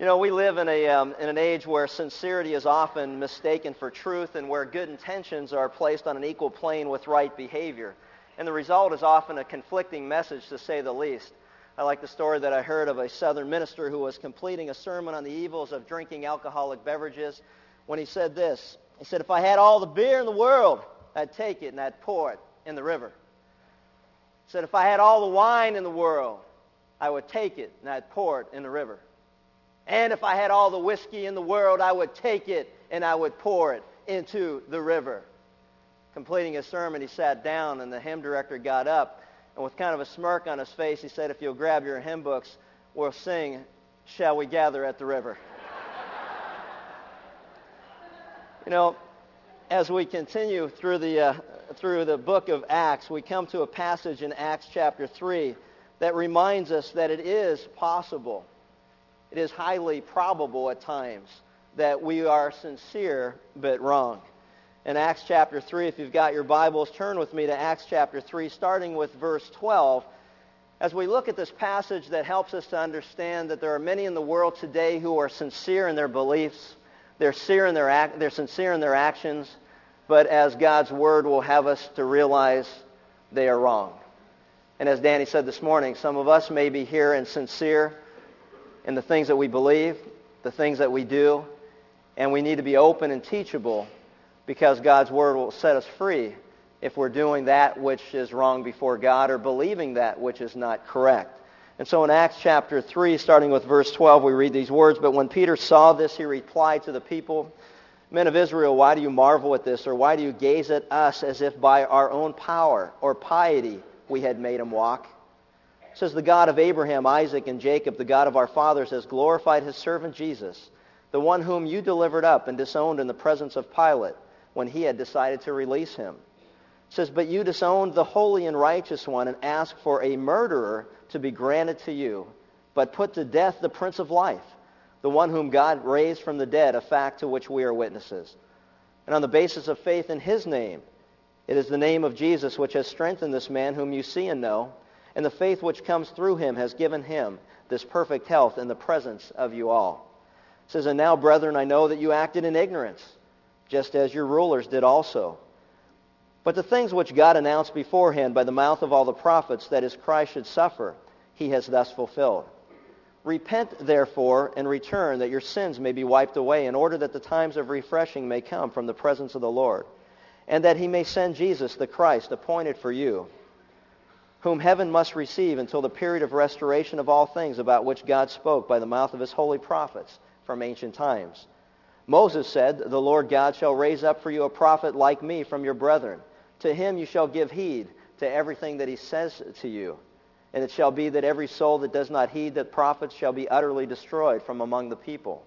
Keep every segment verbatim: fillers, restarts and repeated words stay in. You know, we live in a um, in an age where sincerity is often mistaken for truth and where good intentions are placed on an equal plane with right behavior. And the result is often a conflicting message, to say the least. I like the story that I heard of a Southern minister who was completing a sermon on the evils of drinking alcoholic beverages when he said this. He said, "If I had all the beer in the world, I'd take it and I'd pour it in the river." He said, "If I had all the wine in the world, I would take it and I'd pour it in the river. And if I had all the whiskey in the world, I would take it and I would pour it into the river." Completing his sermon, he sat down, and the hymn director got up, and with kind of a smirk on his face, he said, "If you'll grab your hymn books, we'll sing, 'Shall We Gather at the River?'" You know, as we continue through the, uh, through the book of Acts, we come to a passage in Acts chapter three that reminds us that it is possible. It is highly probable at times that we are sincere but wrong. In Acts chapter three, if you've got your Bibles, turn with me to Acts chapter three, starting with verse twelve. As we look at this passage that helps us to understand that there are many in the world today who are sincere in their beliefs, they're sincere in their, ac- they're sincere in their actions, but as God's Word will have us to realize, they are wrong. And as Danny said this morning, some of us may be here and sincere in the things that we believe, the things that we do, and we need to be open and teachable, because God's Word will set us free if we're doing that which is wrong before God or believing that which is not correct. And so in Acts chapter three, starting with verse twelve, we read these words, "But when Peter saw this, he replied to the people, 'Men of Israel, why do you marvel at this, or why do you gaze at us as if by our own power or piety we had made him walk? Says the God of Abraham, Isaac, and Jacob, the God of our fathers, has glorified his servant Jesus, the one whom you delivered up and disowned in the presence of Pilate when he had decided to release him. Says, but you disowned the holy and righteous one and asked for a murderer to be granted to you, but put to death the Prince of Life, the one whom God raised from the dead, a fact to which we are witnesses. And on the basis of faith in his name, it is the name of Jesus which has strengthened this man whom you see and know, and the faith which comes through him has given him this perfect health in the presence of you all. It says, and now, brethren, I know that you acted in ignorance, just as your rulers did also. But the things which God announced beforehand by the mouth of all the prophets, that his Christ should suffer, he has thus fulfilled. Repent, therefore, and return, that your sins may be wiped away, in order that the times of refreshing may come from the presence of the Lord, and that he may send Jesus, the Christ, appointed for you, whom heaven must receive until the period of restoration of all things, about which God spoke by the mouth of his holy prophets from ancient times. Moses said, the Lord God shall raise up for you a prophet like me from your brethren. To him you shall give heed to everything that he says to you. And it shall be that every soul that does not heed the prophets shall be utterly destroyed from among the people.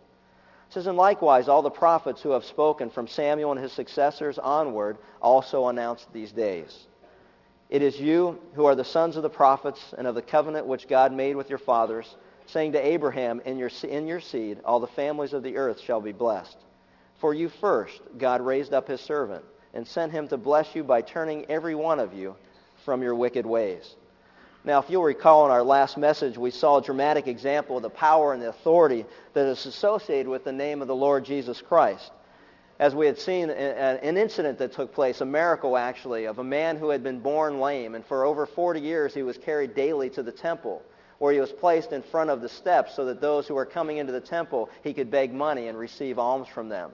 It says, and likewise all the prophets who have spoken from Samuel and his successors onward also announced these days. It is you who are the sons of the prophets and of the covenant which God made with your fathers, saying to Abraham, in your, in your seed all the families of the earth shall be blessed. For you first God raised up his servant and sent him to bless you by turning every one of you from your wicked ways. Now, if you'll recall in our last message, we saw a dramatic example of the power and the authority that is associated with the name of the Lord Jesus Christ. As we had seen an incident that took place, a miracle actually, of a man who had been born lame, and for over forty years he was carried daily to the temple, where he was placed in front of the steps so that those who were coming into the temple, he could beg money and receive alms from them.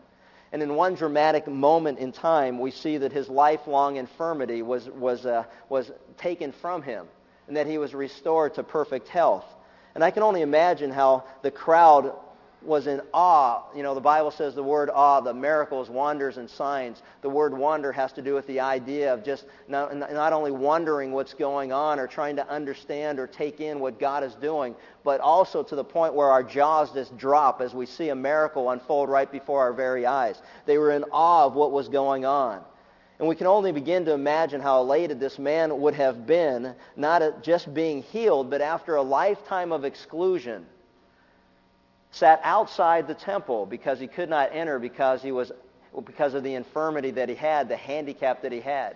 And in one dramatic moment in time, we see that his lifelong infirmity was, was, uh, was taken from him, and that he was restored to perfect health. And I can only imagine how the crowd was in awe. You know, the Bible says the word awe, the miracles, wonders, and signs. The word wonder has to do with the idea of just not, not only wondering what's going on or trying to understand or take in what God is doing, but also to the point where our jaws just drop as we see a miracle unfold right before our very eyes. They were in awe of what was going on. And we can only begin to imagine how elated this man would have been, not at just being healed, but after a lifetime of exclusion, sat outside the temple because he could not enter because he was because of the infirmity that he had, the handicap that he had.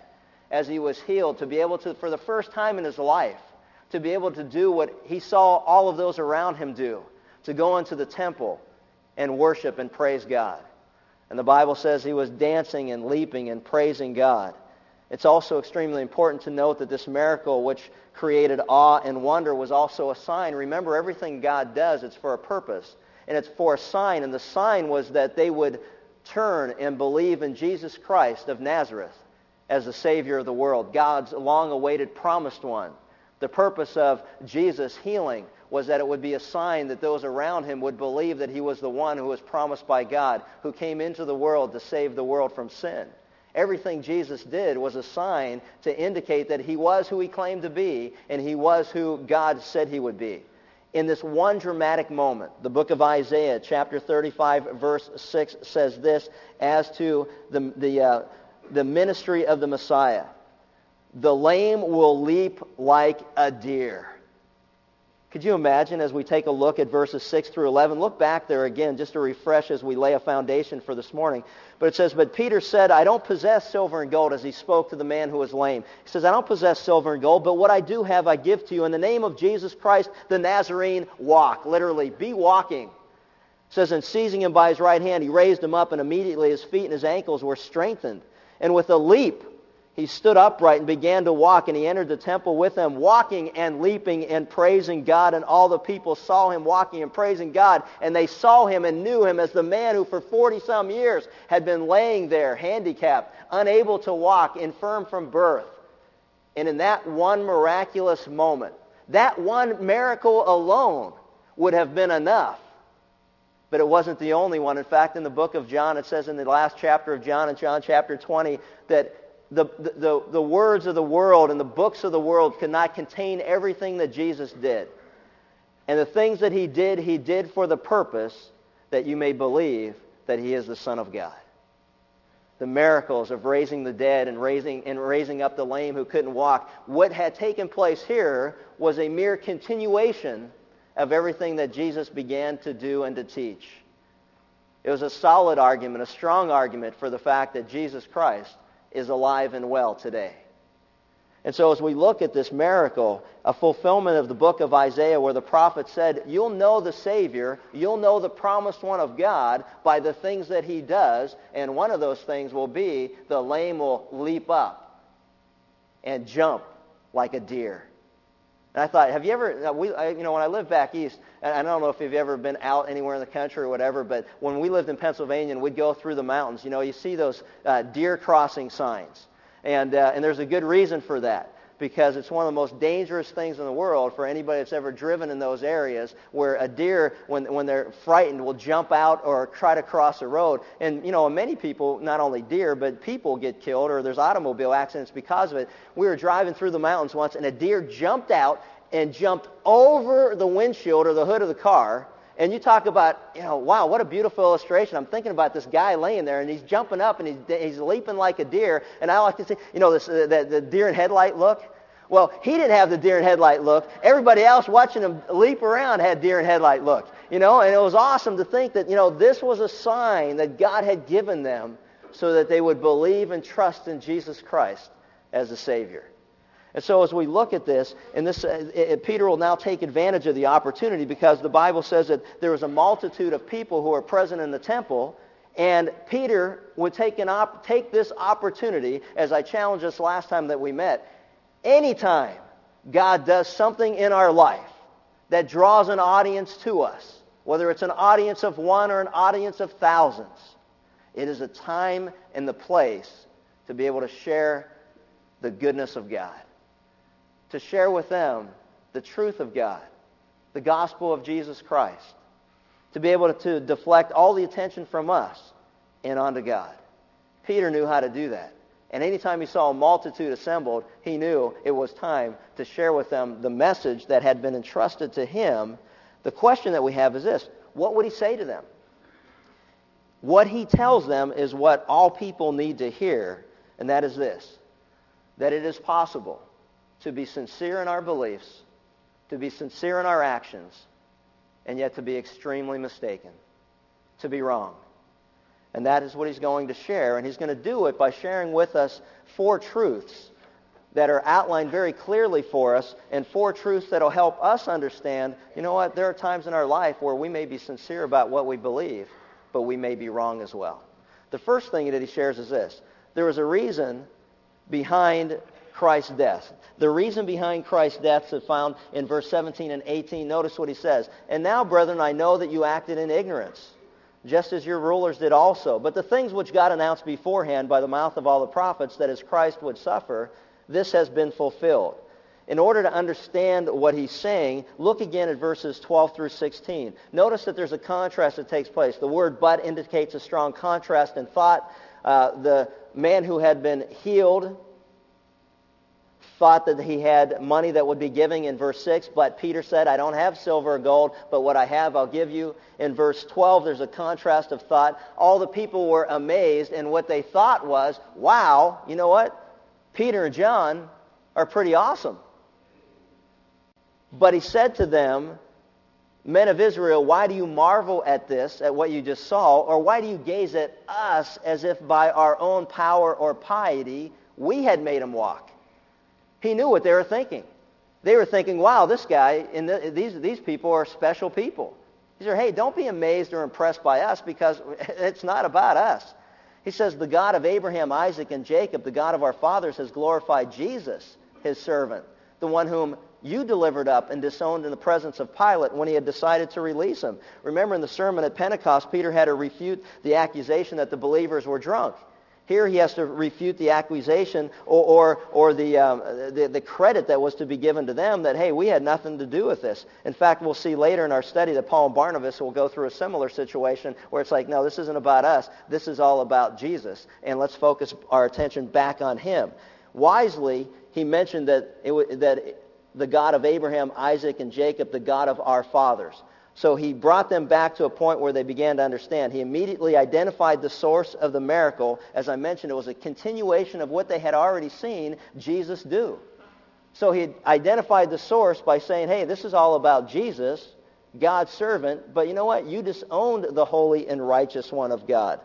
As he was healed, to be able to, for the first time in his life, to be able to do what he saw all of those around him do, to go into the temple and worship and praise God. And the Bible says he was dancing and leaping and praising God. It's also extremely important to note that this miracle, which created awe and wonder, was also a sign. Remember, everything God does, it's for a purpose, and it's for a sign. And the sign was that they would turn and believe in Jesus Christ of Nazareth as the Savior of the world, God's long-awaited promised one. The purpose of Jesus' healing was that it would be a sign that those around him would believe that he was the one who was promised by God, who came into the world to save the world from sin. Everything Jesus did was a sign to indicate that he was who he claimed to be, and he was who God said he would be. In this one dramatic moment, the book of Isaiah, chapter thirty-five, verse six, says this as to the, the, uh, the ministry of the Messiah. The lame will leap like a deer. Could you imagine, as we take a look at verses six through eleven? Look back there again just to refresh as we lay a foundation for this morning. But it says, but Peter said, I don't possess silver and gold, as he spoke to the man who was lame. He says, I don't possess silver and gold, but what I do have I give to you. In the name of Jesus Christ, the Nazarene, walk. Literally, be walking. It says, and seizing him by his right hand, he raised him up, and immediately his feet and his ankles were strengthened. And with a leap, he stood upright and began to walk, and he entered the temple with them, walking and leaping and praising God. And all the people saw him walking and praising God, and they saw him and knew him as the man who for forty-some years had been laying there, handicapped, unable to walk, infirm from birth. And in that one miraculous moment, that one miracle alone would have been enough. But it wasn't the only one. In fact, in the book of John, it says in the last chapter of John, in John chapter twenty, that The, the, the words of the world and the books of the world could not contain everything that Jesus did. And the things that he did, he did for the purpose that you may believe that he is the Son of God. The miracles of raising the dead and raising, and raising up the lame who couldn't walk. What had taken place here was a mere continuation of everything that Jesus began to do and to teach. It was a solid argument, a strong argument for the fact that Jesus Christ is alive and well today. And so as we look at this miracle, a fulfillment of the book of Isaiah where the prophet said, you'll know the Savior, you'll know the promised one of God by the things that he does, and one of those things will be the lame will leap up and jump like a deer. And I thought, have you ever, we, I, you know, when I lived back east, and I don't know if you've ever been out anywhere in the country or whatever, but when we lived in Pennsylvania and we'd go through the mountains, you know, you see those uh, deer crossing signs. And, uh, and there's a good reason for that, because it's one of the most dangerous things in the world for anybody that's ever driven in those areas, where a deer, when, when they're frightened, will jump out or try to cross a road. And, you know, many people, not only deer, but people get killed, or there's automobile accidents because of it. We were driving through the mountains once, and a deer jumped out and jumped over the windshield or the hood of the car. And you talk about, you know, wow, what a beautiful illustration. I'm thinking about this guy laying there, and he's jumping up, and he's, he's leaping like a deer. And I like to say, you know, this, uh, the, the deer in headlight look. Well, he didn't have the deer in headlight look. Everybody else watching him leap around had deer in headlight look. You know, and it was awesome to think that, you know, this was a sign that God had given them so that they would believe and trust in Jesus Christ as the Savior. And so as we look at this, and this, uh, it, Peter will now take advantage of the opportunity, because the Bible says that there was a multitude of people who were present in the temple, and Peter would take, an op- take this opportunity, as I challenged us last time that we met. Anytime God does something in our life that draws an audience to us, whether it's an audience of one or an audience of thousands, it is a time and the place to be able to share the goodness of God, to share with them the truth of God, the gospel of Jesus Christ, to be able to deflect all the attention from us and onto God. Peter knew how to do that. And anytime he saw a multitude assembled, he knew it was time to share with them the message that had been entrusted to him. The question that we have is this: what would he say to them? What he tells them is what all people need to hear, and that is this, that it is possible to be sincere in our beliefs, to be sincere in our actions, and yet to be extremely mistaken, to be wrong. And that is what he's going to share, and he's going to do it by sharing with us four truths that are outlined very clearly for us, and four truths that will help us understand, you know what, there are times in our life where we may be sincere about what we believe, but we may be wrong as well. The first thing that he shares is this. There was a reason behind Christ's death. The reason behind Christ's death is found in verse seventeen and eighteen. Notice what he says. And now, brethren, I know that you acted in ignorance, just as your rulers did also. But the things which God announced beforehand by the mouth of all the prophets, that as Christ would suffer, this has been fulfilled. In order to understand what he's saying, look again at verses twelve through sixteen. Notice that there's a contrast that takes place. The word but indicates a strong contrast in thought. Uh, the man who had been healed thought that he had money that would be giving in verse six, but Peter said, I don't have silver or gold, but what I have I'll give you. In verse twelve, there's a contrast of thought. All the people were amazed, and what they thought was, wow, you know what? Peter and John are pretty awesome. But he said to them, men of Israel, why do you marvel at this, at what you just saw, or why do you gaze at us as if by our own power or piety we had made him walk? He knew what they were thinking. They were thinking, wow, this guy, and the, these, these people are special people. He said, hey, don't be amazed or impressed by us, because it's not about us. He says, the God of Abraham, Isaac, and Jacob, the God of our fathers, has glorified Jesus, his servant, the one whom you delivered up and disowned in the presence of Pilate when he had decided to release him. Remember in the sermon at Pentecost, Peter had to refute the accusation that the believers were drunk. Here he has to refute the accusation or or, or the, um, the the credit that was to be given to them that, hey, we had nothing to do with this. In fact, we'll see later in our study that Paul and Barnabas will go through a similar situation where it's like, no, this isn't about us. This is all about Jesus, and let's focus our attention back on him. Wisely, he mentioned that it, that the God of Abraham, Isaac, and Jacob, the God of our fathers. So he brought them back to a point where they began to understand. He immediately identified the source of the miracle. As I mentioned, it was a continuation of what they had already seen Jesus do. So he identified the source by saying, hey, this is all about Jesus, God's servant, but you know what? You disowned the holy and righteous one of God.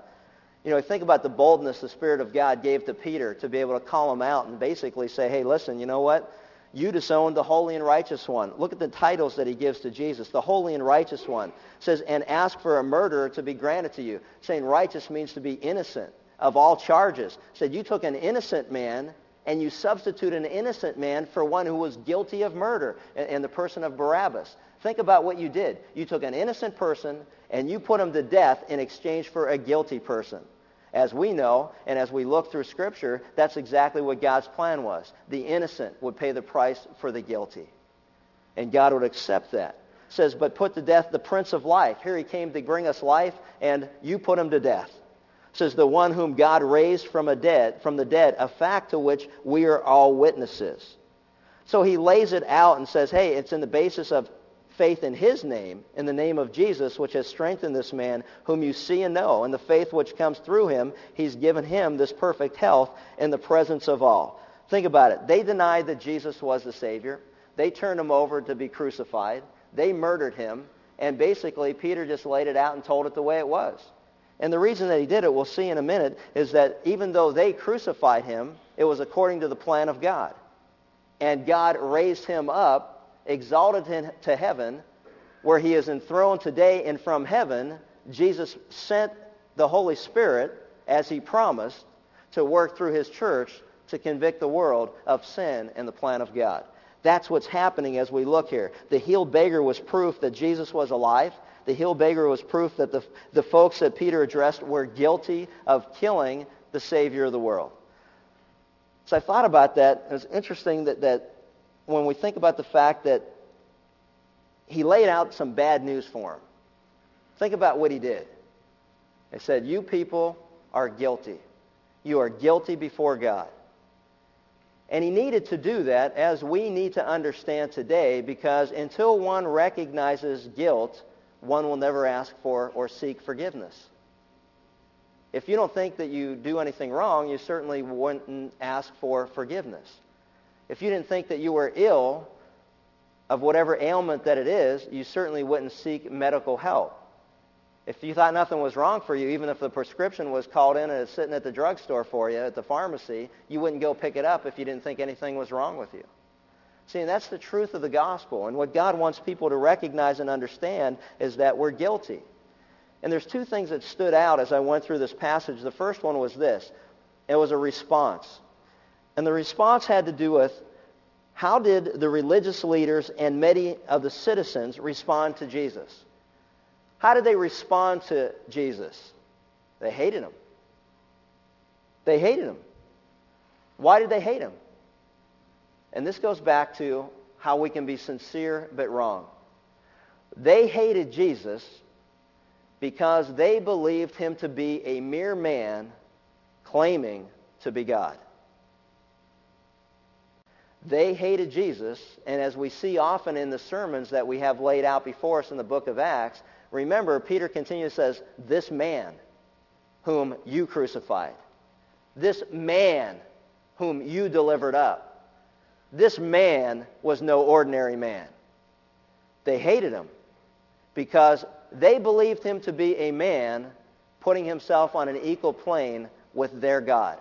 You know, think about the boldness the Spirit of God gave to Peter to be able to call him out and basically say, hey, listen, you know what? You disowned the holy and righteous one. Look at the titles that he gives to Jesus. The holy and righteous one says, and ask for a murderer to be granted to you. Saying righteous means to be innocent of all charges. Said you took an innocent man and you substitute an innocent man for one who was guilty of murder in the person of Barabbas. Think about what you did. You took an innocent person and you put him to death in exchange for a guilty person. As we know, and as we look through Scripture, that's exactly what God's plan was. The innocent would pay the price for the guilty. And God would accept that. It says, but put to death the Prince of Life. Here he came to bring us life, and you put him to death. It says, the one whom God raised from, a dead, from the dead, a fact to which we are all witnesses. So he lays it out and says, hey, it's in the basis of faith in his name, in the name of Jesus, which has strengthened this man whom you see and know, and the faith which comes through him, he's given him this perfect health in the presence of all. Think about it. They denied that Jesus was the Savior. They turned him over to be crucified. They murdered him, and basically Peter just laid it out and told it the way it was. And the reason that he did it, we'll see in a minute, is that even though they crucified him, it was according to the plan of God. And God raised him up, exalted him to heaven, where he is enthroned today, and from heaven, Jesus sent the Holy Spirit, as he promised, to work through his church to convict the world of sin and the plan of God. That's what's happening as we look here. The healed beggar was proof that Jesus was alive. The healed beggar was proof that the, the folks that Peter addressed were guilty of killing the Savior of the world. So I thought about that. It was interesting that that when we think about the fact that he laid out some bad news for him. Think about what he did. He said, you people are guilty. You are guilty before God. And he needed to do that, as we need to understand today, because until one recognizes guilt, one will never ask for or seek forgiveness. If you don't think that you do anything wrong, you certainly wouldn't ask for forgiveness. If you didn't think that you were ill of whatever ailment that it is, you certainly wouldn't seek medical help. If you thought nothing was wrong for you, even if the prescription was called in and it's sitting at the drugstore for you, at the pharmacy, you wouldn't go pick it up if you didn't think anything was wrong with you. See, and that's the truth of the gospel. And what God wants people to recognize and understand is that we're guilty. And there's two things that stood out as I went through this passage. The first one was this. It was a response. And the response had to do with how did the religious leaders and many of the citizens respond to Jesus? How did they respond to Jesus? They hated him. They hated him. Why did they hate him? And this goes back to how we can be sincere but wrong. They hated Jesus because they believed him to be a mere man claiming to be God. They hated Jesus, and as we see often in the sermons that we have laid out before us in the book of Acts, remember, Peter continues, says, this man whom you crucified, this man whom you delivered up, this man was no ordinary man. They hated him because they believed him to be a man putting himself on an equal plane with their God.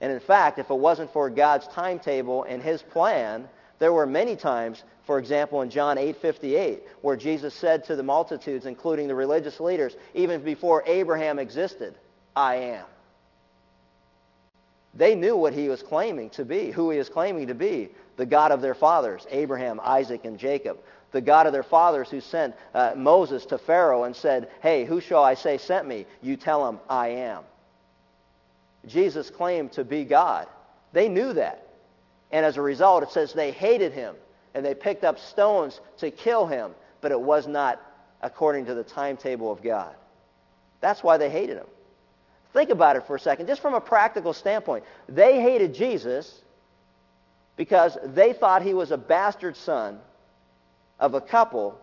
And in fact, if it wasn't for God's timetable and his plan, there were many times, for example, in John eight fifty-eight, where Jesus said to the multitudes, including the religious leaders, even before Abraham existed, I am. They knew what he was claiming to be, who he was claiming to be, the God of their fathers, Abraham, Isaac, and Jacob, the God of their fathers who sent uh, Moses to Pharaoh and said, hey, who shall I say sent me? You tell him, I am. Jesus claimed to be God. They knew that. And as a result, it says they hated him, and they picked up stones to kill him, but it was not according to the timetable of God. That's why they hated him. Think about it for a second, just from a practical standpoint. They hated Jesus because they thought he was a bastard son of a couple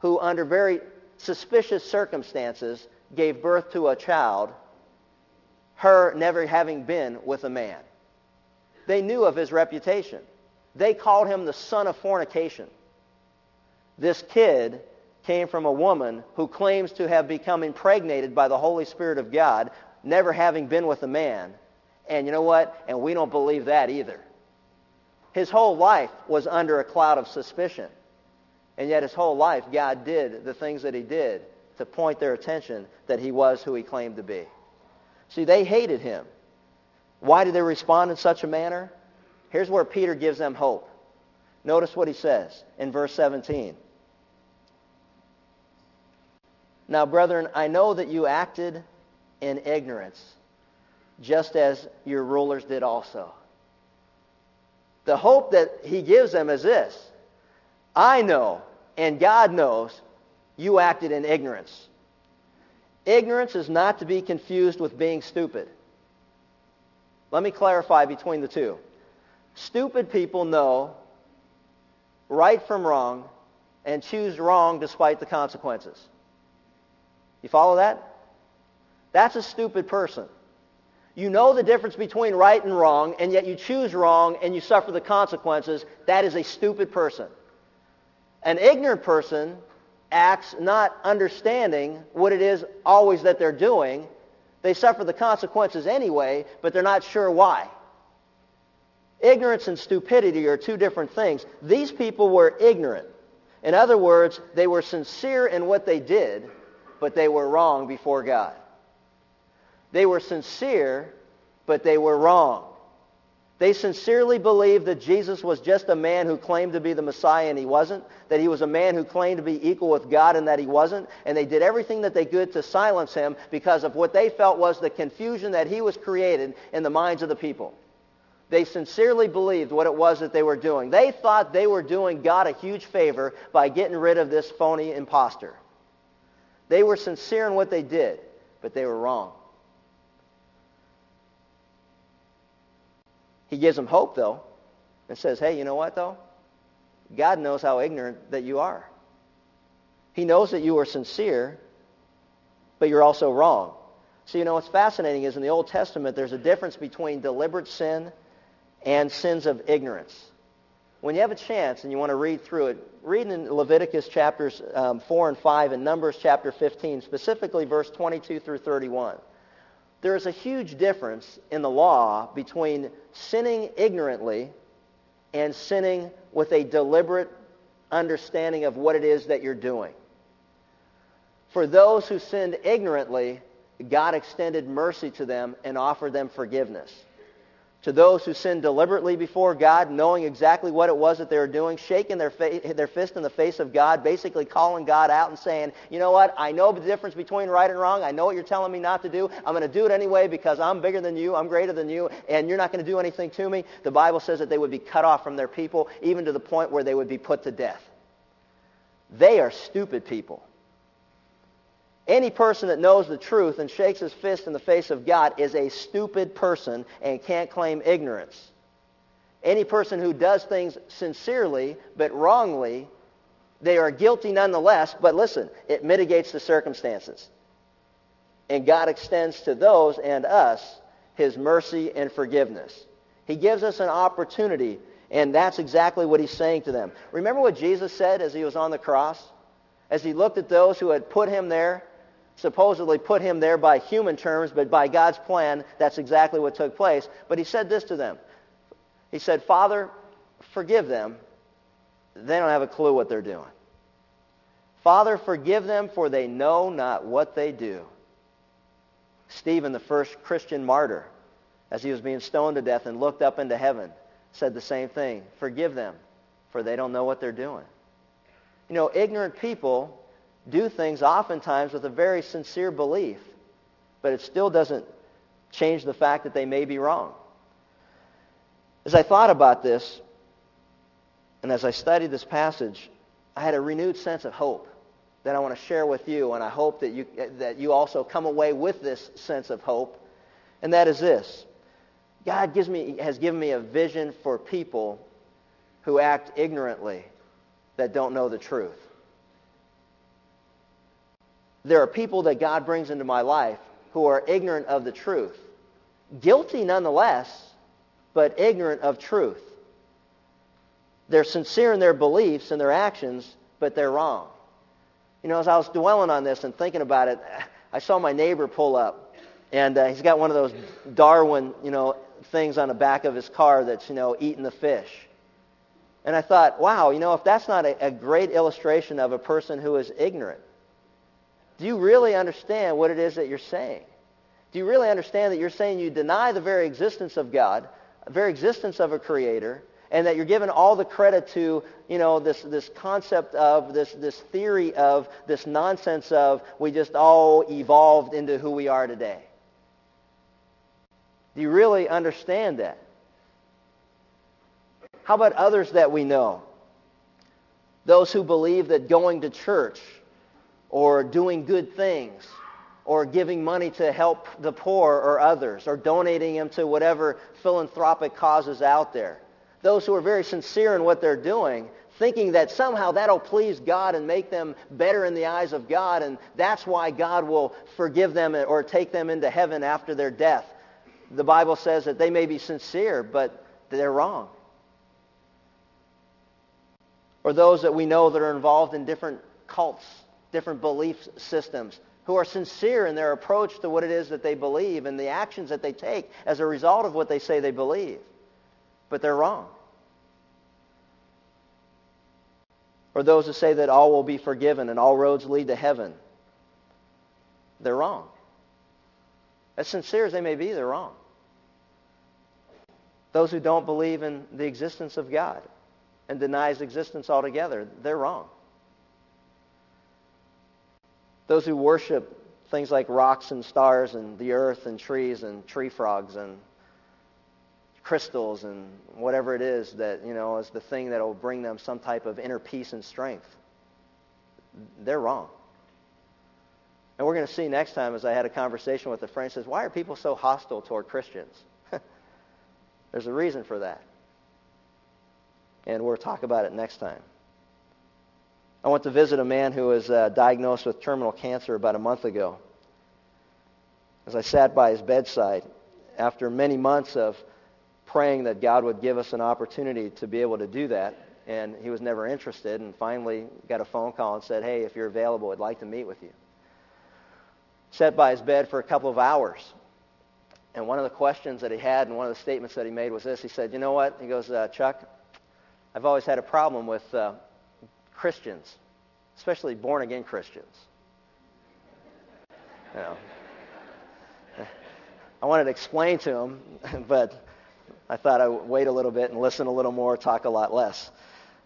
who, under very suspicious circumstances, gave birth to a child, her never having been with a man. They knew of his reputation. They called him the son of fornication. This kid came from a woman who claims to have become impregnated by the Holy Spirit of God, never having been with a man. And you know what? And we don't believe that either. His whole life was under a cloud of suspicion. And yet his whole life, God did the things that he did to point their attention that he was who he claimed to be. See, they hated him. Why did they respond in such a manner? Here's where Peter gives them hope. Notice what he says in verse seventeen. Now, brethren, I know that you acted in ignorance, just as your rulers did also. The hope that he gives them is this. I know, and God knows, you acted in ignorance. Ignorance is not to be confused with being stupid. Let me clarify between the two. Stupid people know right from wrong and choose wrong despite the consequences. You follow that? That's a stupid person. You know the difference between right and wrong, and yet you choose wrong and you suffer the consequences. That is a stupid person. An ignorant person acts not understanding what it is always that they're doing. They suffer the consequences anyway, but they're not sure why. Ignorance and stupidity are two different things. These people were ignorant. In other words, they were sincere in what they did, but they were wrong before God. They were sincere, but they were wrong. They sincerely believed that Jesus was just a man who claimed to be the Messiah and he wasn't, that he was a man who claimed to be equal with God and that he wasn't, and they did everything that they could to silence him because of what they felt was the confusion that he was created in the minds of the people. They sincerely believed what it was that they were doing. They thought they were doing God a huge favor by getting rid of this phony imposter. They were sincere in what they did, but they were wrong. He gives them hope, though, and says, hey, you know what, though? God knows how ignorant that you are. He knows that you are sincere, but you're also wrong. So, you know, what's fascinating is in the Old Testament, there's a difference between deliberate sin and sins of ignorance. when you have a chance and you want to read through it, read in Leviticus chapters um, four and five and Numbers chapter fifteen, specifically verse twenty-two through thirty-one. There is a huge difference in the law between sinning ignorantly and sinning with a deliberate understanding of what it is that you're doing. For those who sinned ignorantly, God extended mercy to them and offered them forgiveness. To those who sinned deliberately before God, knowing exactly what it was that they were doing, shaking their fa- their fist in the face of God, basically calling God out and saying, you know what, I know the difference between right and wrong. I know what you're telling me not to do. I'm going to do it anyway because I'm bigger than you, I'm greater than you, and you're not going to do anything to me. The Bible says that they would be cut off from their people, even to the point where they would be put to death. They are stupid people. Any person that knows the truth and shakes his fist in the face of God is a stupid person and can't claim ignorance. Any person who does things sincerely but wrongly, they are guilty nonetheless, but listen, it mitigates the circumstances. And God extends to those and us his mercy and forgiveness. He gives us an opportunity, and that's exactly what he's saying to them. Remember what Jesus said as he was on the cross? As he looked at those who had put him there, supposedly put him there by human terms, but by God's plan, that's exactly what took place. But he said this to them. He said, Father, forgive them. They don't have a clue what they're doing. Father, forgive them, for they know not what they do. Stephen, the first Christian martyr, as he was being stoned to death and looked up into heaven, said the same thing. Forgive them, for they don't know what they're doing. You know, ignorant people do things oftentimes with a very sincere belief, but it still doesn't change the fact that they may be wrong. As I thought about this, and as I studied this passage, I had a renewed sense of hope that I want to share with you, and I hope that you, that you also come away with this sense of hope, and that is this. God gives me, has given me a vision for people who act ignorantly, that don't know the truth. There are people that God brings into my life who are ignorant of the truth. Guilty nonetheless, but ignorant of truth. They're sincere in their beliefs and their actions, but they're wrong. You know, as I was dwelling on this and thinking about it, I saw my neighbor pull up, and uh, he's got one of those Darwin, you know, things on the back of his car that's, you know, eating the fish. And I thought, wow, you know, if that's not a, a great illustration of a person who is ignorant, do you really understand what it is that you're saying? Do you really understand that you're saying you deny the very existence of God, the very existence of a creator, and that you're giving all the credit to, you know, this, this concept of, this, this theory of, this nonsense of, we just all evolved into who we are today? Do you really understand that? How about others that we know? Those who believe that going to church or doing good things or giving money to help the poor or others or donating them to whatever philanthropic causes out there. Those who are very sincere in what they're doing, thinking that somehow that'll please God and make them better in the eyes of God, and that's why God will forgive them or take them into heaven after their death. The Bible says that they may be sincere, but they're wrong. Or those that we know that are involved in different cults, different belief systems, who are sincere in their approach to what it is that they believe and the actions that they take as a result of what they say they believe. But they're wrong. Or those who say that all will be forgiven and all roads lead to heaven. They're wrong. As sincere as they may be, they're wrong. Those who don't believe in the existence of God and denies existence altogether, they're wrong. Those who worship things like rocks and stars and the earth and trees and tree frogs and crystals and whatever it is that, you know, is the thing that will bring them some type of inner peace and strength, they're wrong. And we're going to see next time, as I had a conversation with a friend, says, why are people so hostile toward Christians? There's a reason for that. And we'll talk about it next time. I went to visit a man who was uh, diagnosed with terminal cancer about a month ago. As I sat by his bedside, after many months of praying that God would give us an opportunity to be able to do that, and he was never interested, and finally got a phone call and said, hey, if you're available, I'd like to meet with you. Sat by his bed for a couple of hours, and one of the questions that he had and one of the statements that he made was this. He said, you know what? He goes, uh, Chuck, I've always had a problem with uh, Christians, especially born-again Christians. You know, I wanted to explain to him, but I thought I would wait a little bit and listen a little more, talk a lot less.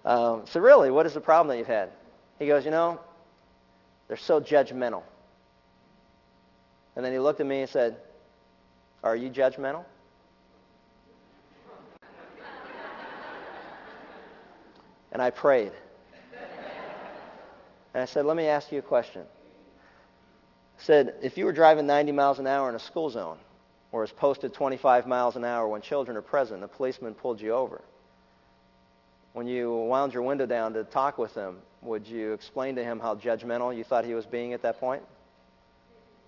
Um, so really, what is the problem that you've had? He goes, you know, they're so judgmental. And then he looked at me and said, are you judgmental? And I prayed. And I said, let me ask you a question. I said, if you were driving ninety miles an hour in a school zone, or is posted twenty-five miles an hour when children are present, a policeman pulled you over. When you wound your window down to talk with him, would you explain to him how judgmental you thought he was being at that point?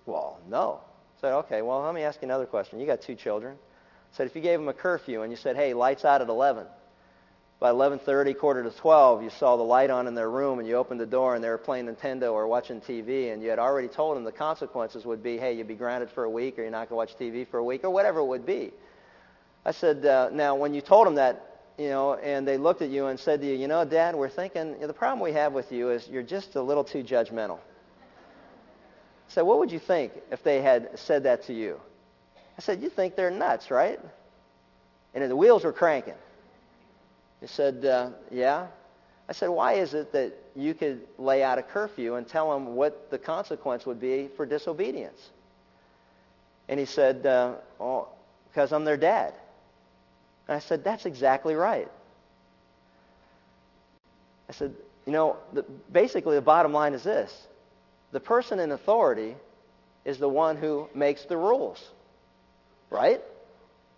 Well, no. I said, okay, well, let me ask you another question. You got two children. I said, if you gave them a curfew and you said, hey, lights out at eleven. By eleven thirty, quarter to twelve, you saw the light on in their room and you opened the door and they were playing Nintendo or watching T V, and you had already told them the consequences would be, hey, you'd be grounded for a week, or you're not going to watch T V for a week, or whatever it would be. I said, uh, now, when you told them that, you know, and they looked at you and said to you, you know, Dad, we're thinking, you know, the problem we have with you is you're just a little too judgmental. I said, what would you think if they had said that to you? I said, you think they're nuts, right? And the wheels were cranking. He said, uh, yeah. I said, why is it that you could lay out a curfew and tell him what the consequence would be for disobedience? And he said, uh, oh, because I'm their dad. And I said, that's exactly right. I said, you know, the, basically the bottom line is this. The person in authority is the one who makes the rules, right?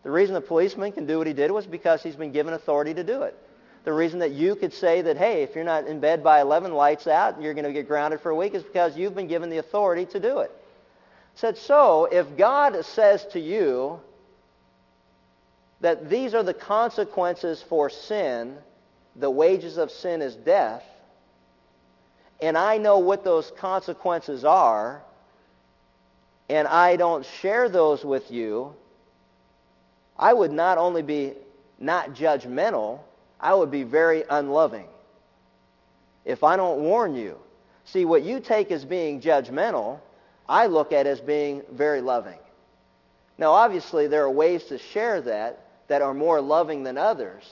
The reason the policeman can do what he did was because he's been given authority to do it. The reason that you could say that, hey, if you're not in bed by eleven, lights out, you're going to get grounded for a week, is because you've been given the authority to do it. I said, so if God says to you that these are the consequences for sin, the wages of sin is death, and I know what those consequences are, and I don't share those with you, I would not only be not judgmental, I would be very unloving if I don't warn you. See, what you take as being judgmental, I look at as being very loving. Now, obviously, there are ways to share that that are more loving than others,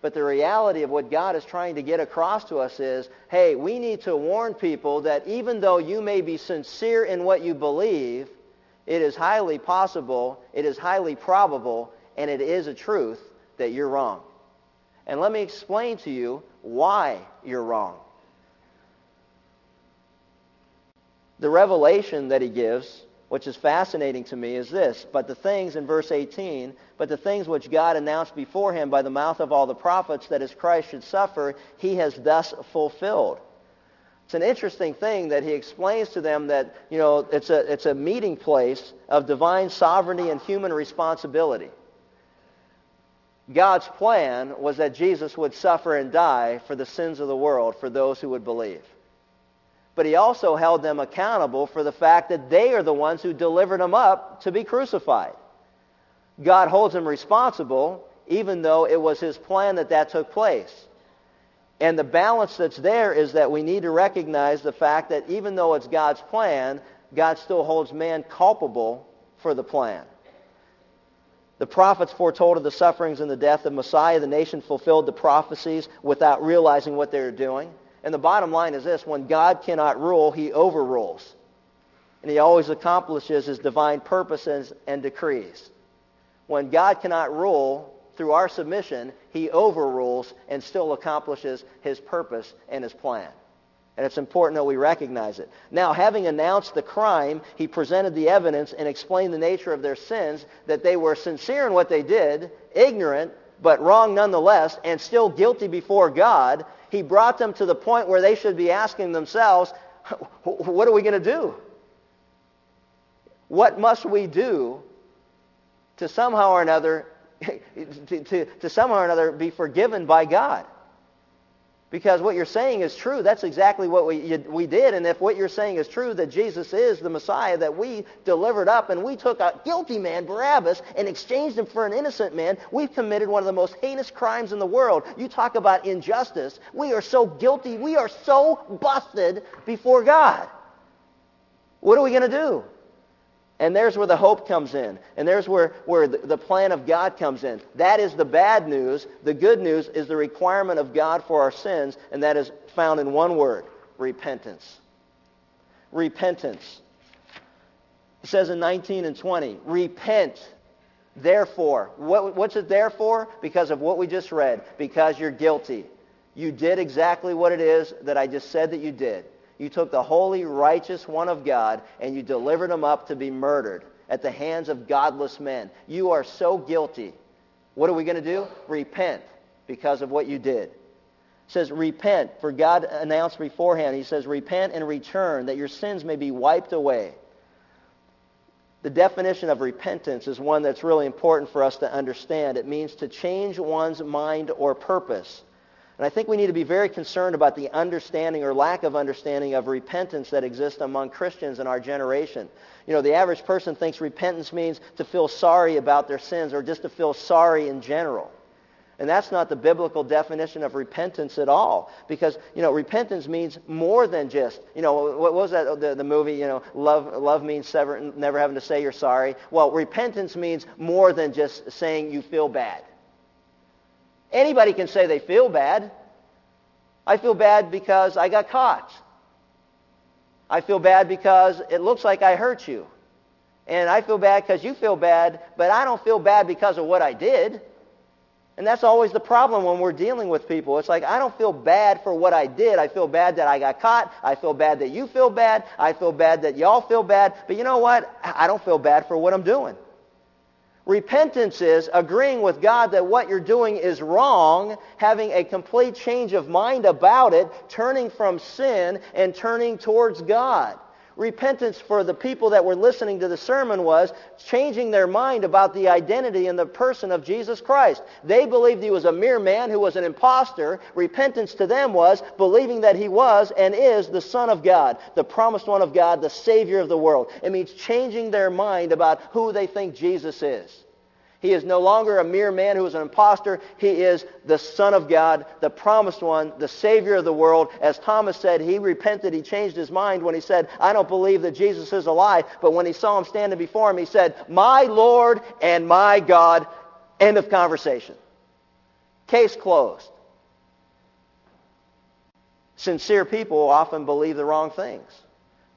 but the reality of what God is trying to get across to us is, hey, we need to warn people that even though you may be sincere in what you believe, it is highly possible, it is highly probable, and it is a truth that you're wrong. And let me explain to you why you're wrong. The revelation that he gives, which is fascinating to me, is this. But the things, in verse eighteen, but the things which God announced before him by the mouth of all the prophets that his Christ should suffer, he has thus fulfilled. It's an interesting thing that he explains to them that, you know, it's a, it's a meeting place of divine sovereignty and human responsibility. God's plan was that Jesus would suffer and die for the sins of the world, for those who would believe. But he also held them accountable for the fact that they are the ones who delivered him up to be crucified. God holds him responsible, even though it was his plan that that took place. And the balance that's there is that we need to recognize the fact that even though it's God's plan, God still holds man culpable for the plan. The prophets foretold of the sufferings and the death of Messiah. The nation fulfilled the prophecies without realizing what they were doing. And the bottom line is this: when God cannot rule, he overrules. And he always accomplishes his divine purposes and decrees. When God cannot rule, through our submission, he overrules and still accomplishes his purpose and his plan. And it's important that we recognize it. Now, having announced the crime, he presented the evidence and explained the nature of their sins, that they were sincere in what they did, ignorant, but wrong nonetheless, and still guilty before God. He brought them to the point where they should be asking themselves, what are we going to do? What must we do to somehow or another to, to, to somehow or another be forgiven by God. Because what you're saying is true. That's exactly what we, we did. And if what you're saying is true, that Jesus is the Messiah, that we delivered up and we took a guilty man, Barabbas, and exchanged him for an innocent man, we've committed one of the most heinous crimes in the world. You talk about injustice. We are so guilty. We are so busted before God. What are we going to do? And there's where the hope comes in. And there's where, where the plan of God comes in. That is the bad news. The good news is the requirement of God for our sins, and that is found in one word, repentance. Repentance. It says in nineteen and twenty, repent, therefore. What, what's it there for? Because of what we just read. Because you're guilty. You did exactly what it is that I just said that you did. You took the holy, righteous one of God and you delivered him up to be murdered at the hands of godless men. You are so guilty. What are we going to do? Repent because of what you did. It says, repent, for God announced beforehand. He says, repent and return that your sins may be wiped away. The definition of repentance is one that's really important for us to understand. It means to change one's mind or purpose. And I think we need to be very concerned about the understanding or lack of understanding of repentance that exists among Christians in our generation. You know, the average person thinks repentance means to feel sorry about their sins or just to feel sorry in general. And that's not the biblical definition of repentance at all. Because, you know, repentance means more than just, you know, what was that, the, the movie, you know, love love means sever, never having to say you're sorry. Well, repentance means more than just saying you feel bad. Anybody can say they feel bad. I feel bad because I got caught. I feel bad because it looks like I hurt you. And I feel bad because you feel bad, but I don't feel bad because of what I did. And that's always the problem when we're dealing with people. It's like, I don't feel bad for what I did. I feel bad that I got caught. I feel bad that you feel bad. I feel bad that y'all feel bad. But you know what? I don't feel bad for what I'm doing. Repentance is agreeing with God that what you're doing is wrong, having a complete change of mind about it, turning from sin and turning towards God. Repentance for the people that were listening to the sermon was changing their mind about the identity and the person of Jesus Christ. They believed he was a mere man who was an imposter. Repentance to them was believing that he was and is the Son of God, the promised one of God, the Savior of the world. It means changing their mind about who they think Jesus is. He is no longer a mere man who is an imposter. He is the Son of God, the promised one, the Savior of the world. As Thomas said, he repented, he changed his mind when he said, I don't believe that Jesus is alive. But when he saw him standing before him, he said, my Lord and my God, end of conversation. Case closed. Sincere people often believe the wrong things.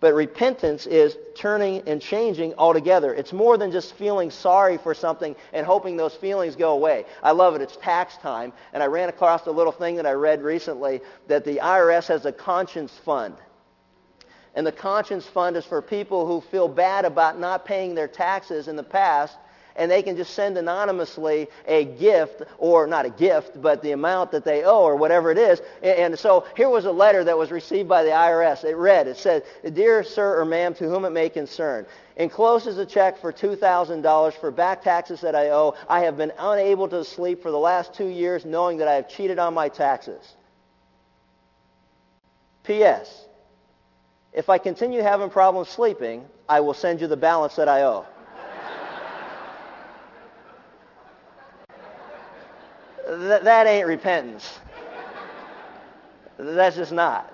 But repentance is turning and changing altogether. It's more than just feeling sorry for something and hoping those feelings go away. I love it. It's tax time. And I ran across a little thing that I read recently that the I R S has a conscience fund. And the conscience fund is for people who feel bad about not paying their taxes in the past. And they can just send anonymously a gift, or not a gift, but the amount that they owe or whatever it is. And so here was a letter that was received by the I R S. It read, it said, Dear Sir or Ma'am, to whom it may concern, encloses a check for two thousand dollars for back taxes that I owe. I have been unable to sleep for the last two years knowing that I have cheated on my taxes. P S If I continue having problems sleeping, I will send you the balance that I owe. Th- that ain't repentance. That's just not.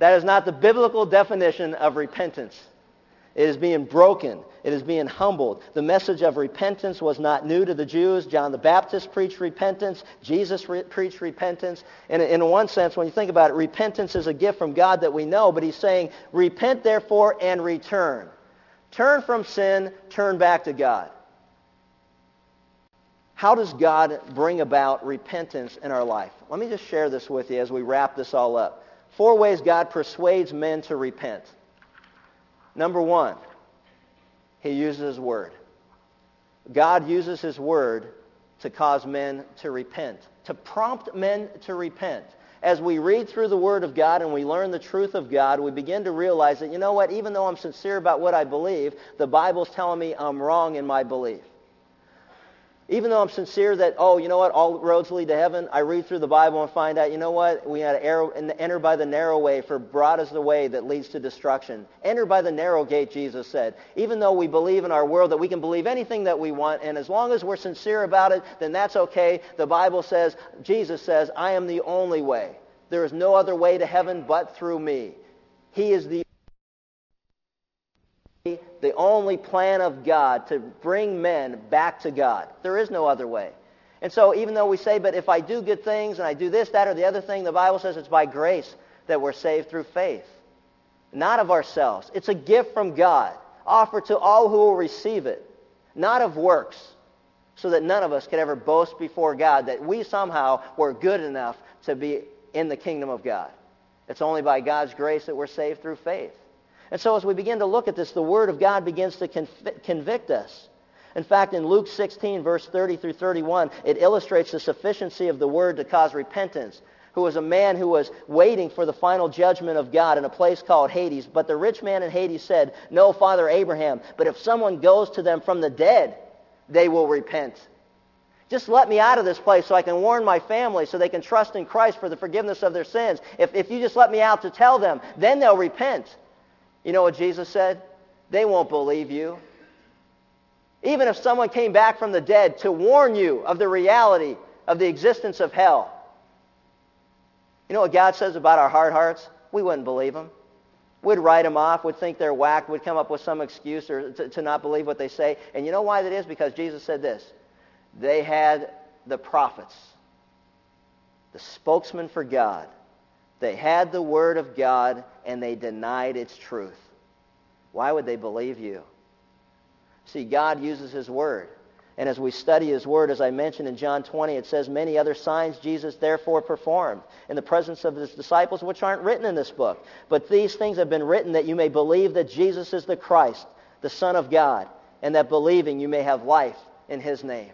That is not the biblical definition of repentance. It is being broken. It is being humbled. The message of repentance was not new to the Jews. John the Baptist preached repentance. Jesus re- preached repentance. And in one sense, when you think about it, repentance is a gift from God that we know, but he's saying, repent therefore and return. Turn from sin, turn back to God. How does God bring about repentance in our life? Let me just share this with you as we wrap this all up. Four ways God persuades men to repent. Number one, he uses his word. God uses his word to cause men to repent, to prompt men to repent. As we read through the Word of God and we learn the truth of God, we begin to realize that, you know what, even though I'm sincere about what I believe, the Bible's telling me I'm wrong in my belief. Even though I'm sincere that, oh, you know what, all roads lead to heaven, I read through the Bible and find out, you know what, we had to enter by the narrow way, for broad is the way that leads to destruction. Enter by the narrow gate, Jesus said. Even though we believe in our world that we can believe anything that we want, and as long as we're sincere about it, then that's okay. The Bible says, Jesus says, I am the only way. There is no other way to heaven but through me. He is the the only plan of God to bring men back to God. There is no other way. And so even though we say, but if I do good things and I do this, that, or the other thing, the Bible says it's by grace that we're saved through faith, not of ourselves. It's a gift from God, offered to all who will receive it, not of works, so that none of us could ever boast before God that we somehow were good enough to be in the kingdom of God. It's only by God's grace that we're saved through faith. And so as we begin to look at this, the Word of God begins to conv- convict us. In fact, in Luke sixteen, verse thirty through thirty-one, it illustrates the sufficiency of the Word to cause repentance, who was a man who was waiting for the final judgment of God in a place called Hades. But the rich man in Hades said, "No, Father Abraham, but if someone goes to them from the dead, they will repent. Just let me out of this place so I can warn my family so they can trust in Christ for the forgiveness of their sins. If, if you just let me out to tell them, then they'll repent." You know what Jesus said? They won't believe you. Even if someone came back from the dead to warn you of the reality of the existence of hell. You know what God says about our hard hearts? We wouldn't believe them. We'd write them off, we'd think they're whack, we'd come up with some excuse or to, to not believe what they say. And you know why that is? Because Jesus said this. They had the prophets, the spokesman for God. They had the Word of God, and they denied its truth. Why would they believe you? See, God uses His Word. And as we study His Word, as I mentioned in John twenty, it says, "Many other signs Jesus therefore performed in the presence of His disciples, which aren't written in this book. But these things have been written that you may believe that Jesus is the Christ, the Son of God, and that believing you may have life in His name."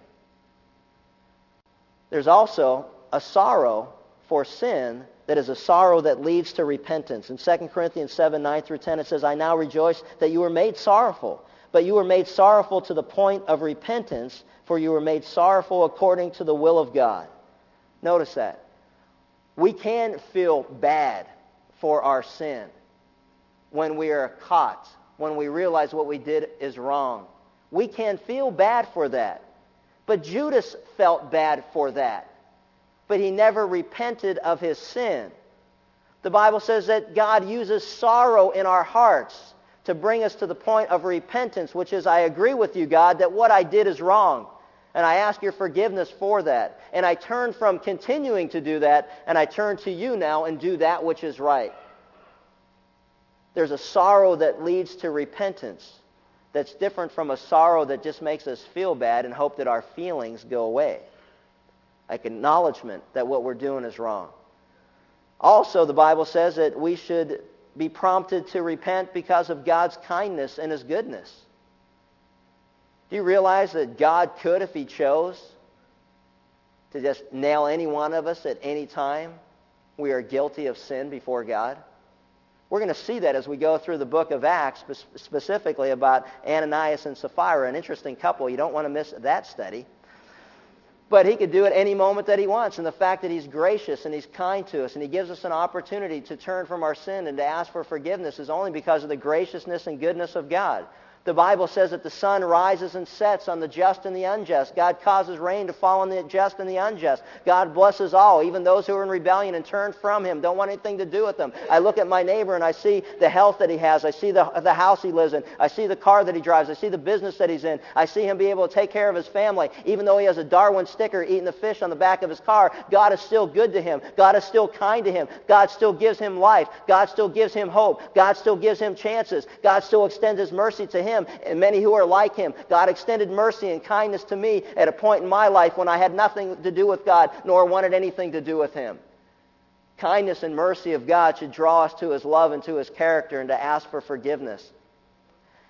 There's also a sorrow for sin that is a sorrow that leads to repentance. In Second Corinthians seven, nine through ten, it says, "I now rejoice that you were made sorrowful, but you were made sorrowful to the point of repentance, for you were made sorrowful according to the will of God." Notice that. We can feel bad for our sin when we are caught, when we realize what we did is wrong. We can feel bad for that. But Judas felt bad for that. But he never repented of his sin. The Bible says that God uses sorrow in our hearts to bring us to the point of repentance, which is, I agree with you, God, that what I did is wrong, and I ask your forgiveness for that. And I turn from continuing to do that, and I turn to you now and do that which is right. There's a sorrow that leads to repentance that's different from a sorrow that just makes us feel bad and hope that our feelings go away. Like acknowledgement that what we're doing is wrong. Also, the Bible says that we should be prompted to repent because of God's kindness and His goodness. Do you realize that God could, if He chose, to just nail any one of us at any time we are guilty of sin before God? We're going to see that as we go through the book of Acts, specifically about Ananias and Sapphira, an interesting couple. You don't want to miss that study. But He could do it any moment that He wants. And the fact that He's gracious and He's kind to us and He gives us an opportunity to turn from our sin and to ask for forgiveness is only because of the graciousness and goodness of God. The Bible says that the sun rises and sets on the just and the unjust. God causes rain to fall on the just and the unjust. God blesses all, even those who are in rebellion and turn from Him, don't want anything to do with them. I look at my neighbor and I see the health that he has. I see the, the house he lives in. I see the car that he drives. I see the business that he's in. I see him be able to take care of his family. Even though he has a Darwin sticker eating the fish on the back of his car, God is still good to him. God is still kind to him. God still gives him life. God still gives him hope. God still gives him chances. God still extends His mercy to him and many who are like him. God extended mercy and kindness to me at a point in my life when I had nothing to do with God nor wanted anything to do with Him. Kindness and mercy of God should draw us to His love and to His character and to ask for forgiveness.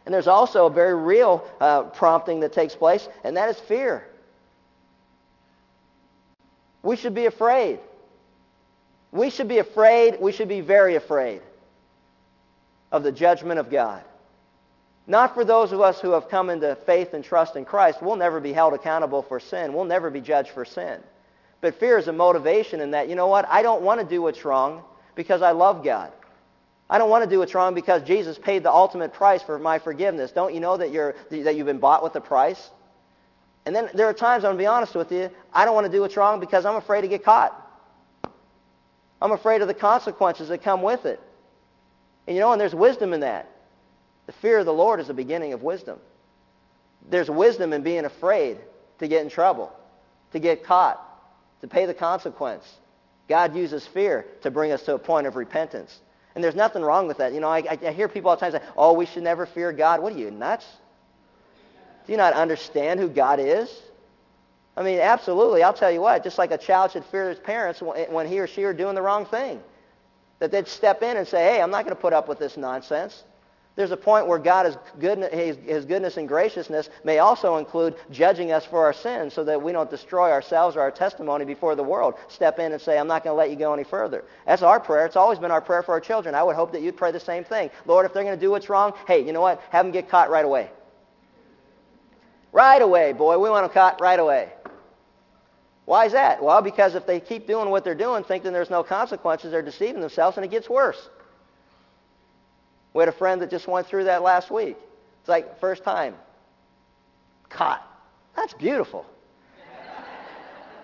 And there's also a very real uh, prompting that takes place, and that is fear. We should be afraid. We should be afraid. We should be very afraid of the judgment of God. Not for those of us who have come into faith and trust in Christ. We'll never be held accountable for sin. We'll never be judged for sin. But fear is a motivation in that, you know what, I don't want to do what's wrong because I love God. I don't want to do what's wrong because Jesus paid the ultimate price for my forgiveness. Don't you know that, you're, that you've been bought with a price? And then there are times, I'm going to be honest with you, I don't want to do what's wrong because I'm afraid to get caught. I'm afraid of the consequences that come with it. And you know, and there's wisdom in that. The fear of the Lord is the beginning of wisdom. There's wisdom in being afraid to get in trouble, to get caught, to pay the consequence. God uses fear to bring us to a point of repentance. And there's nothing wrong with that. You know, I, I hear people all the time say, oh, we should never fear God. What are you, nuts? Do you not understand who God is? I mean, absolutely. I'll tell you what, just like a child should fear his parents when he or she are doing the wrong thing, that they'd step in and say, hey, I'm not going to put up with this nonsense. There's a point where God is good, his goodness and graciousness may also include judging us for our sins so that we don't destroy ourselves or our testimony before the world. Step in and say, I'm not going to let you go any further. That's our prayer. It's always been our prayer for our children. I would hope that you'd pray the same thing. Lord, if they're going to do what's wrong, hey, you know what? Have them get caught right away. Right away, boy. We want them caught right away. Why is that? Well, because if they keep doing what they're doing, thinking there's no consequences, they're deceiving themselves, and it gets worse. We had a friend that just went through that last week. It's like, first time. Caught. That's beautiful.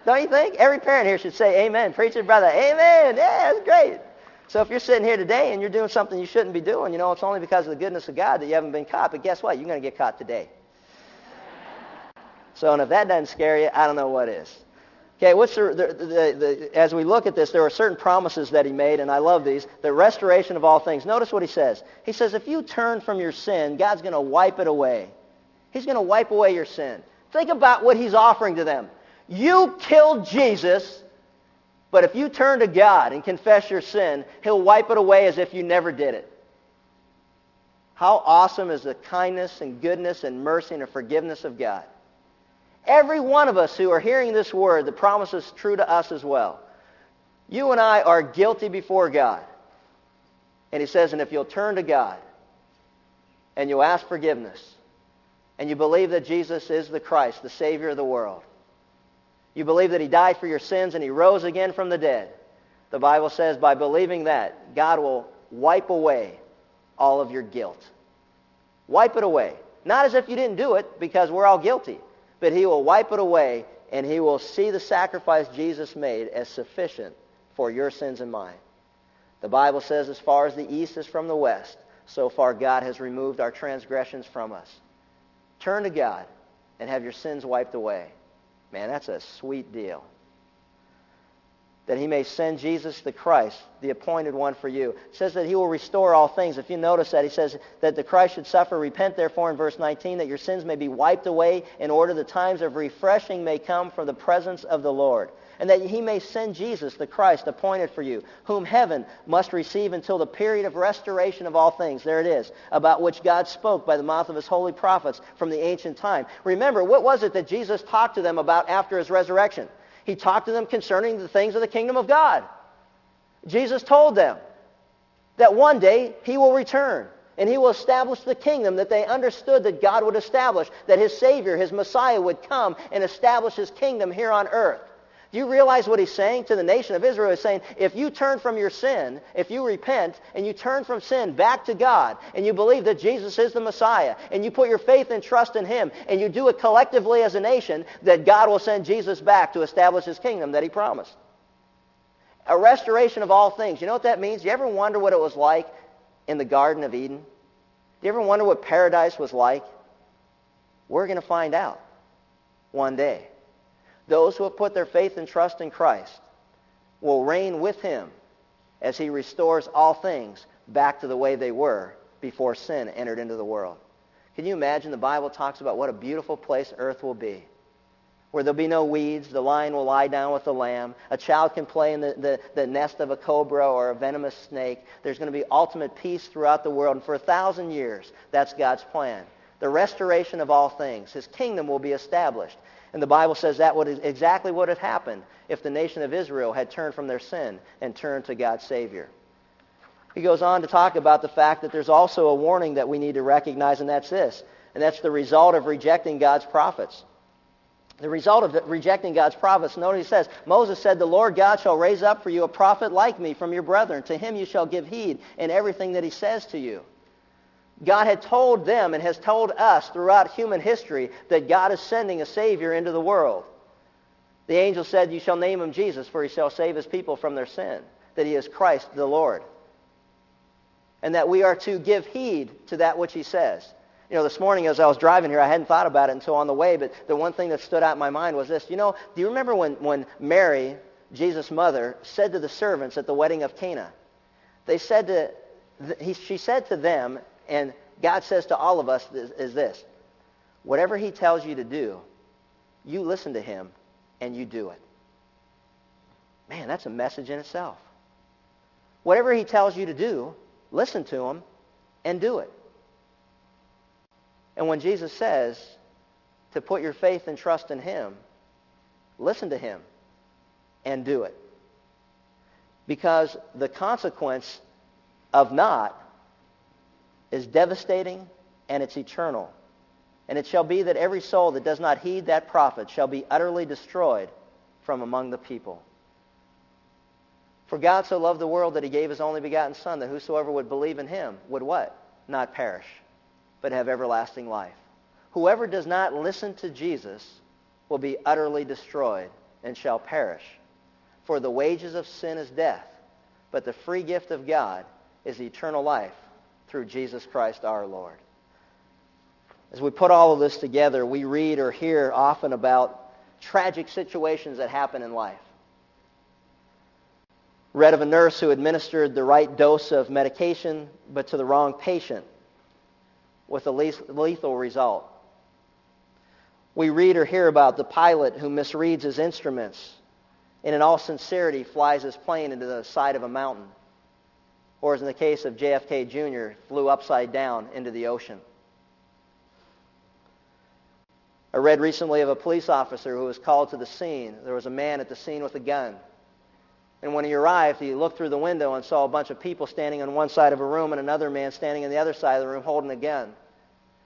Don't you think? Every parent here should say amen. Preach it, brother. Amen. Yeah, that's great. So if you're sitting here today and you're doing something you shouldn't be doing, you know, it's only because of the goodness of God that you haven't been caught. But guess what? You're going to get caught today. So, and if that doesn't scare you, I don't know what is. Okay, what's the, the, the, the, as we look at this, there are certain promises that he made, and I love these. The restoration of all things. Notice what he says. He says, if you turn from your sin, God's going to wipe it away. He's going to wipe away your sin. Think about what he's offering to them. You killed Jesus, but if you turn to God and confess your sin, he'll wipe it away as if you never did it. How awesome is the kindness and goodness and mercy and the forgiveness of God? Every one of us who are hearing this word, the promise is true to us as well. You and I are guilty before God. And he says, and if you'll turn to God and you'll ask forgiveness and you believe that Jesus is the Christ, the Savior of the world, you believe that he died for your sins and he rose again from the dead, the Bible says by believing that, God will wipe away all of your guilt. Wipe it away. Not as if you didn't do it, because we're all guilty. But he will wipe it away, and he will see the sacrifice Jesus made as sufficient for your sins and mine. The Bible says, as far as the east is from the west, so far God has removed our transgressions from us. Turn to God and have your sins wiped away. Man, that's a sweet deal. That he may send Jesus the Christ, the appointed one for you. It says that he will restore all things. If you notice that, he says that the Christ should suffer. Repent, therefore, in verse nineteen, that your sins may be wiped away in order the times of refreshing may come from the presence of the Lord. And that he may send Jesus, the Christ, appointed for you, whom heaven must receive until the period of restoration of all things. There it is, about which God spoke by the mouth of his holy prophets from the ancient time. Remember, what was it that Jesus talked to them about after his resurrection? He talked to them concerning the things of the kingdom of God. Jesus told them that one day he will return and he will establish the kingdom that they understood that God would establish, that his Savior, his Messiah, would come and establish his kingdom here on earth. Do you realize what he's saying to the nation of Israel? He's saying, if you turn from your sin, if you repent and you turn from sin back to God and you believe that Jesus is the Messiah and you put your faith and trust in him and you do it collectively as a nation, that God will send Jesus back to establish his kingdom that he promised. A restoration of all things. You know what that means? You ever wonder what it was like in the Garden of Eden? Do you ever wonder what paradise was like? We're going to find out one day. Those who have put their faith and trust in Christ will reign with him as he restores all things back to the way they were before sin entered into the world. Can you imagine? The Bible talks about what a beautiful place earth will be, where there'll be no weeds, the lion will lie down with the lamb, a child can play in the, the, the nest of a cobra or a venomous snake. There's going to be ultimate peace throughout the world, and for a thousand years, that's God's plan. The restoration of all things. His kingdom will be established. And the Bible says that would exactly what had happened if the nation of Israel had turned from their sin and turned to God's Savior. He goes on to talk about the fact that there's also a warning that we need to recognize, and that's this. And that's the result of rejecting God's prophets. The result of rejecting God's prophets. Notice he says, Moses said, "The Lord God shall raise up for you a prophet like me from your brethren. To him you shall give heed in everything that he says to you." God had told them and has told us throughout human history that God is sending a Savior into the world. The angel said, "You shall name him Jesus, for he shall save his people from their sin," that he is Christ the Lord. And that we are to give heed to that which he says. You know, this morning as I was driving here, I hadn't thought about it until on the way, but the one thing that stood out in my mind was this. You know, do you remember when, when Mary, Jesus' mother, said to the servants at the wedding of Cana? They said to, he, she said to them, and God says to all of us is, is this, whatever he tells you to do, you listen to him and you do it. Man, that's a message in itself. Whatever he tells you to do, listen to him and do it. And when Jesus says to put your faith and trust in him, listen to him and do it. Because the consequence of not is devastating and it's eternal. And it shall be that every soul that does not heed that prophet shall be utterly destroyed from among the people. For God so loved the world that he gave his only begotten Son, that whosoever would believe in him would what? Not perish, but have everlasting life. Whoever does not listen to Jesus will be utterly destroyed and shall perish. For the wages of sin is death, but the free gift of God is eternal life through Jesus Christ our Lord. As we put all of this together, we read or hear often about tragic situations that happen in life. Read of a nurse who administered the right dose of medication, but to the wrong patient, with a lethal result. We read or hear about the pilot who misreads his instruments and in all sincerity flies his plane into the side of a mountain. Or as in the case of J F K Junior, flew upside down into the ocean. I read recently of a police officer who was called to the scene. There was a man at the scene with a gun. And when he arrived, he looked through the window and saw a bunch of people standing on one side of a room and another man standing on the other side of the room holding a gun.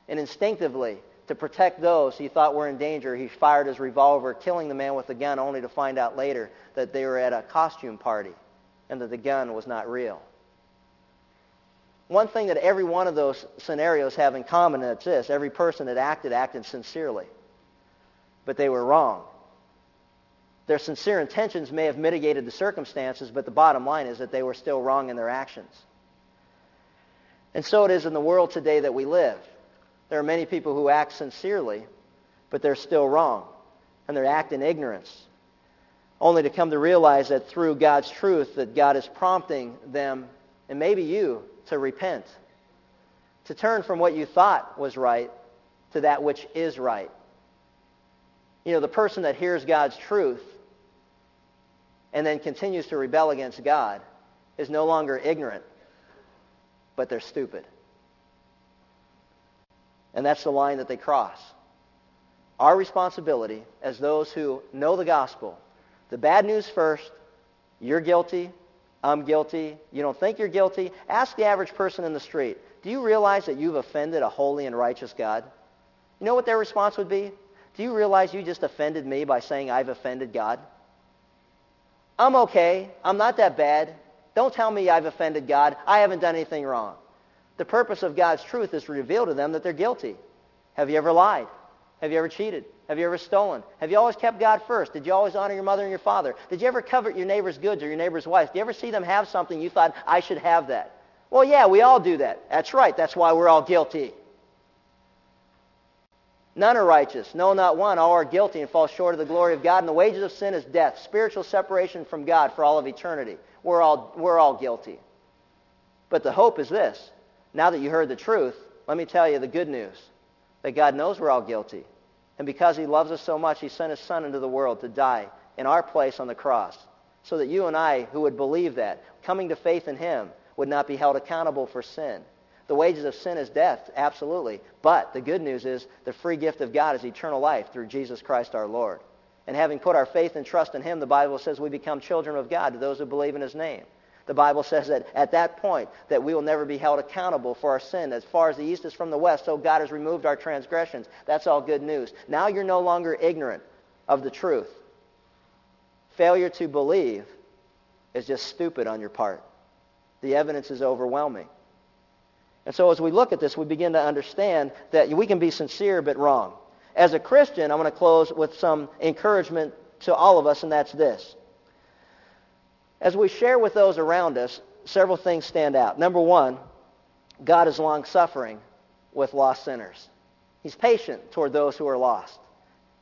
And instinctively, to protect those he thought were in danger, he fired his revolver, killing the man with the gun, only to find out later that they were at a costume party and that the gun was not real. One thing that every one of those scenarios have in common, and it's this, every person that acted, acted sincerely. But they were wrong. Their sincere intentions may have mitigated the circumstances, but the bottom line is that they were still wrong in their actions. And so it is in the world today that we live. There are many people who act sincerely, but they're still wrong, and they act in ignorance, only to come to realize that through God's truth that God is prompting them, and maybe you, to repent, to turn from what you thought was right to that which is right. You know, the person that hears God's truth and then continues to rebel against God is no longer ignorant, but they're stupid. And that's the line that they cross. Our responsibility as those who know the gospel, the bad news first, you're guilty, I'm guilty, you don't think you're guilty. Ask the average person in the street, do you realize that you've offended a holy and righteous God? You know what their response would be? Do you realize you just offended me by saying I've offended God? I'm okay. I'm not that bad. Don't tell me I've offended God. I haven't done anything wrong. The purpose of God's truth is to reveal to them that they're guilty. Have you ever lied? Have you ever cheated? Have you ever stolen? Have you always kept God first? Did you always honor your mother and your father? Did you ever covet your neighbor's goods or your neighbor's wife? Did you ever see them have something you thought, I should have that? Well, yeah, we all do that. That's right. That's why we're all guilty. None are righteous, no, not one. All are guilty and fall short of the glory of God. And the wages of sin is death, spiritual separation from God for all of eternity. We're all, we're all guilty. But the hope is this. Now that you heard the truth, let me tell you the good news, that God knows we're all guilty. And because he loves us so much, he sent his Son into the world to die in our place on the cross, so that you and I who would believe that, coming to faith in him, would not be held accountable for sin. The wages of sin is death, absolutely. But the good news is the free gift of God is eternal life through Jesus Christ our Lord. And having put our faith and trust in him, the Bible says we become children of God to those who believe in his name. The Bible says that at that point that we will never be held accountable for our sin. As far as the east is from the west, so God has removed our transgressions. That's all good news. Now you're no longer ignorant of the truth. Failure to believe is just stupid on your part. The evidence is overwhelming. And so as we look at this, we begin to understand that we can be sincere but wrong. As a Christian, I'm going to close with some encouragement to all of us, and that's this. As we share with those around us, several things stand out. Number one, God is long-suffering with lost sinners. He's patient toward those who are lost,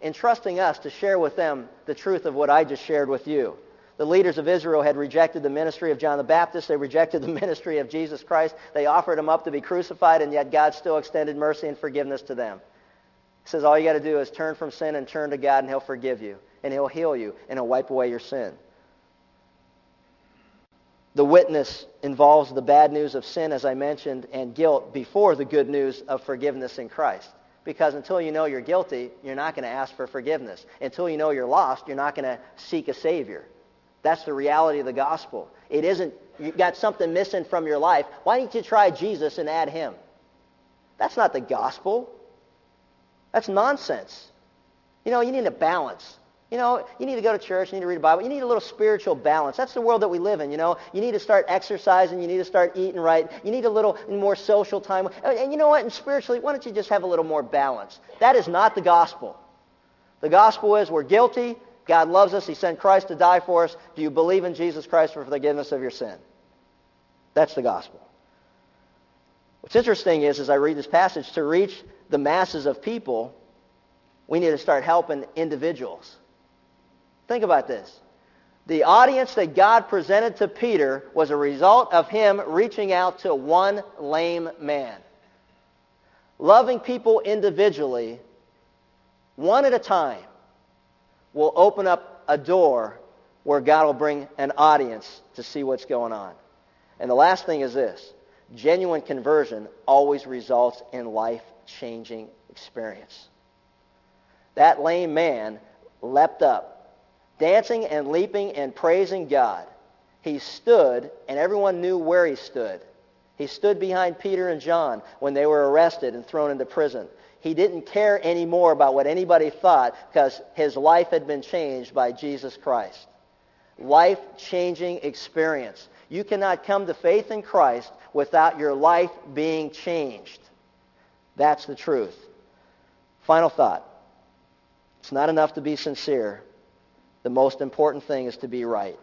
entrusting us to share with them the truth of what I just shared with you. The leaders of Israel had rejected the ministry of John the Baptist. They rejected the ministry of Jesus Christ. They offered him up to be crucified, and yet God still extended mercy and forgiveness to them. He says all you got to do is turn from sin and turn to God, and he'll forgive you, and he'll heal you, and he'll wipe away your sin. The witness involves the bad news of sin, as I mentioned, and guilt before the good news of forgiveness in Christ. Because until you know you're guilty, you're not going to ask for forgiveness. Until you know you're lost, you're not going to seek a Savior. That's the reality of the gospel. It isn't, you've got something missing from your life. Why don't you try Jesus and add him? That's not the gospel. That's nonsense. You know, you need a balance. You know, you need to go to church, you need to read the Bible. You need a little spiritual balance. That's the world that we live in, you know. You need to start exercising. You need to start eating right. You need a little more social time. And you know what? And spiritually, why don't you just have a little more balance? That is not the gospel. The gospel is we're guilty. God loves us. He sent Christ to die for us. Do you believe in Jesus Christ for forgiveness of your sin? That's the gospel. What's interesting is, as I read this passage, to reach the masses of people, we need to start helping individuals. Think about this. The audience that God presented to Peter was a result of him reaching out to one lame man. Loving people individually, one at a time, will open up a door where God will bring an audience to see what's going on. And the last thing is this. Genuine conversion always results in life-changing experience. That lame man leapt up, dancing and leaping and praising God. He stood, and everyone knew where he stood. He stood behind Peter and John when they were arrested and thrown into prison. He didn't care anymore about what anybody thought because his life had been changed by Jesus Christ. Life-changing experience. You cannot come to faith in Christ without your life being changed. That's the truth. Final thought. It's not enough to be sincere. The most important thing is to be right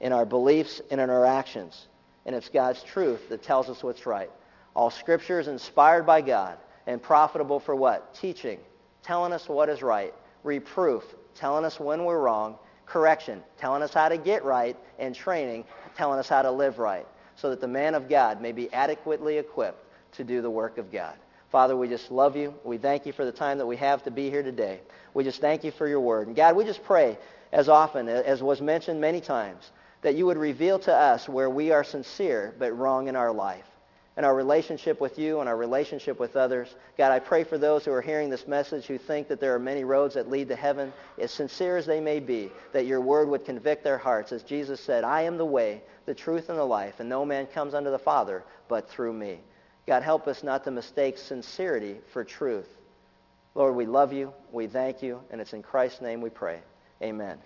in our beliefs and in our actions. And it's God's truth that tells us what's right. All Scripture is inspired by God. And profitable for what? Teaching, telling us what is right. Reproof, telling us when we're wrong. Correction, telling us how to get right. And training, telling us how to live right. So that the man of God may be adequately equipped to do the work of God. Father, we just love you. We thank you for the time that we have to be here today. We just thank you for your word. And God, we just pray as often, as was mentioned many times, that you would reveal to us where we are sincere but wrong in our life. And our relationship with you and our relationship with others. God, I pray for those who are hearing this message who think that there are many roads that lead to heaven, as sincere as they may be, that your word would convict their hearts. As Jesus said, I am the way, the truth, and the life, and no man comes unto the Father but through me. God, help us not to mistake sincerity for truth. Lord, we love you, we thank you, and it's in Christ's name we pray. Amen.